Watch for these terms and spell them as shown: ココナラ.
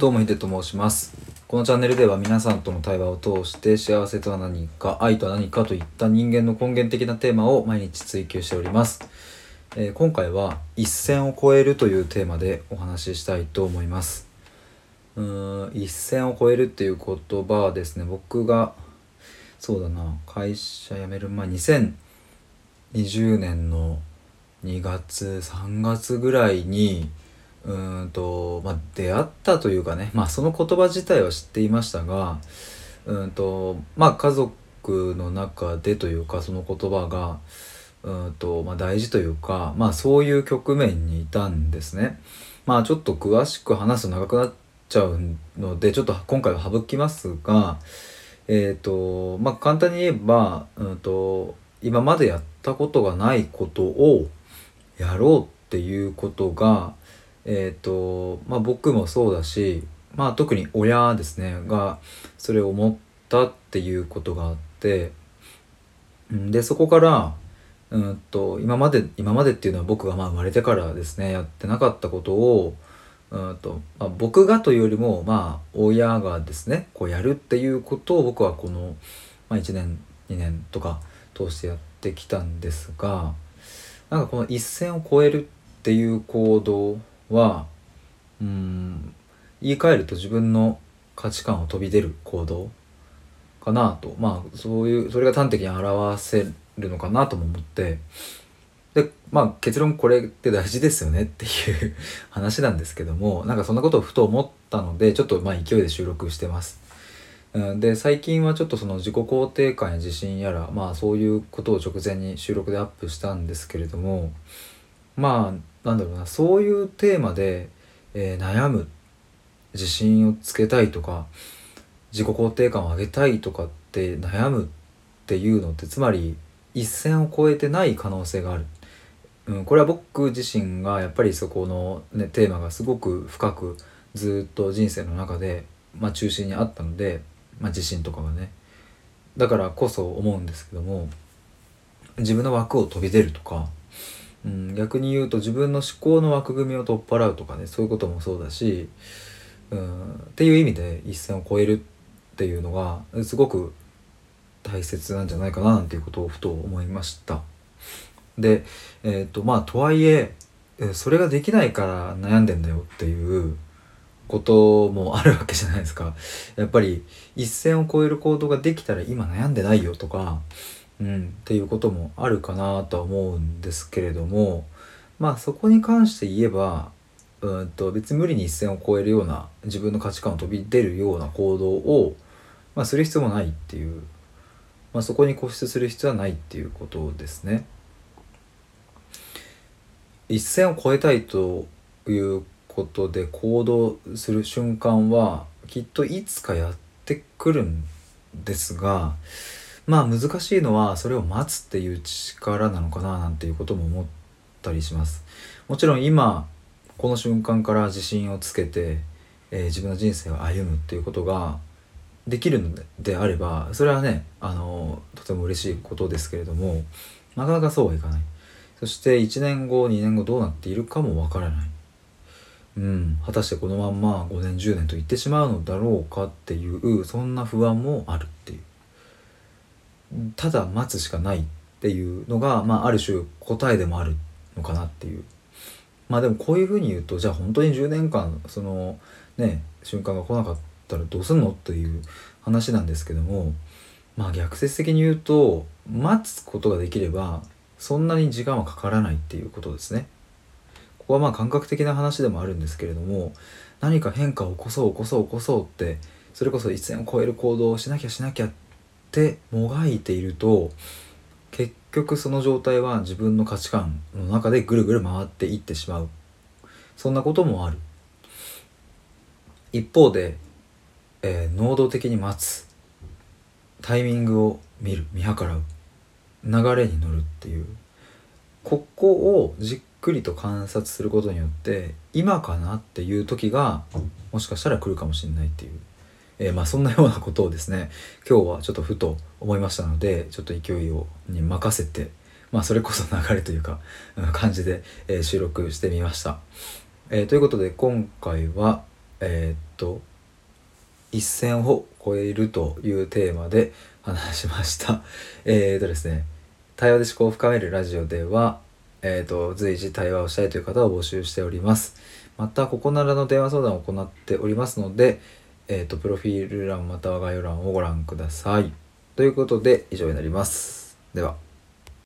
どうもヒデと申します。このチャンネルでは皆さんとの対話を通して幸せとは何か、愛とは何かといった人間の根源的なテーマを毎日追求しております。今回は一線を越えるというテーマでお話ししたいと思います。一線を越えるっていう言葉はですね、僕が会社辞める前、2020年の2月3月ぐらいに出会ったというかね、その言葉自体は知っていましたが、家族の中でというか、その言葉が大事というか、そういう局面にいたんですね。ちょっと詳しく話すと長くなっちゃうので、ちょっと今回は省きますが、簡単に言えば、今までやったことがないことをやろうっていうことが、僕もそうだし、特に親ですねがそれを思ったっていうことがあって、でそこから今までっていうのは、僕が生まれてからですね、やってなかったことを僕がというよりも親がですね、こうやるっていうことを僕はこの、1年2年とか通してやってきたんですが、なんかこの一線を越えるっていう行動は、言い換えると自分の価値観を飛び出る行動かなと、それが端的に表せるのかなとも思って、で結論、これって大事ですよねっていう話なんですけども、なんかそんなことをふと思ったので、ちょっと勢いで収録してます。で最近はちょっとその自己肯定感や自信やら、そういうことを直前に収録でアップしたんですけれども、そういうテーマで、悩む、自信をつけたいとか自己肯定感を上げたいとかって悩むっていうのって、つまり一線を越えてない可能性がある、これは僕自身がやっぱりそこの、テーマがすごく深くずっと人生の中で、中心にあったので、自信とかがね、だからこそ思うんですけども、自分の枠を飛び出るとか、逆に言うと自分の思考の枠組みを取っ払うとかね、そういうこともそうだし、っていう意味で一線を越えるっていうのがすごく大切なんじゃないかな、なんていうことをふと思いました。でとはいえ、それができないから悩んでんだよっていうこともあるわけじゃないですか。やっぱり一線を越える行動ができたら今悩んでないよとか、っていうこともあるかなとは思うんですけれども、そこに関して言えば、別に無理に一線を越えるような、自分の価値観を飛び出るような行動を、する必要もないっていう、そこに固執する必要はないっていうことですね。一線を越えたいということで行動する瞬間はきっといつかやってくるんですが、難しいのはそれを待つっていう力なのかな、なんていうことも思ったりします。もちろん今この瞬間から自信をつけて、自分の人生を歩むっていうことができるのであれば、それはね、とても嬉しいことですけれども、なかなかそうはいかない。そして1年後2年後どうなっているかもわからない、果たしてこのまんま5年10年といってしまうのだろうかっていう、そんな不安もあるっていう、ただ待つしかないっていうのが、ある種答えでもあるのかなっていう。でもこういうふうに言うと、じゃあ本当に10年間そのね、瞬間が来なかったらどうすんのっていう話なんですけども、逆説的に言うと、待つことができればそんなに時間はかからないっていうことですね。ここは感覚的な話でもあるんですけれども、何か変化を起こそうって、それこそ一線を越える行動をしなきゃってもがいていると、結局その状態は自分の価値観の中でぐるぐる回っていってしまう、そんなこともある一方で、能動的に待つ、タイミングを見計らう、流れに乗るっていう、ここをじっくりと観察することによって、今かなっていう時がもしかしたら来るかもしれないっていう、そんなようなことをですね、今日はちょっとふと思いましたので、ちょっと勢いに任せて、それこそ流れというか感じで、収録してみました。ということで今回は、1000を超えるというテーマで話しました。ですね、対話で思考を深めるラジオでは、随時対話をしたいという方を募集しております。また、ここならの電話相談を行っておりますので、プロフィール欄または概要欄をご覧ください。ということで、以上になります。では。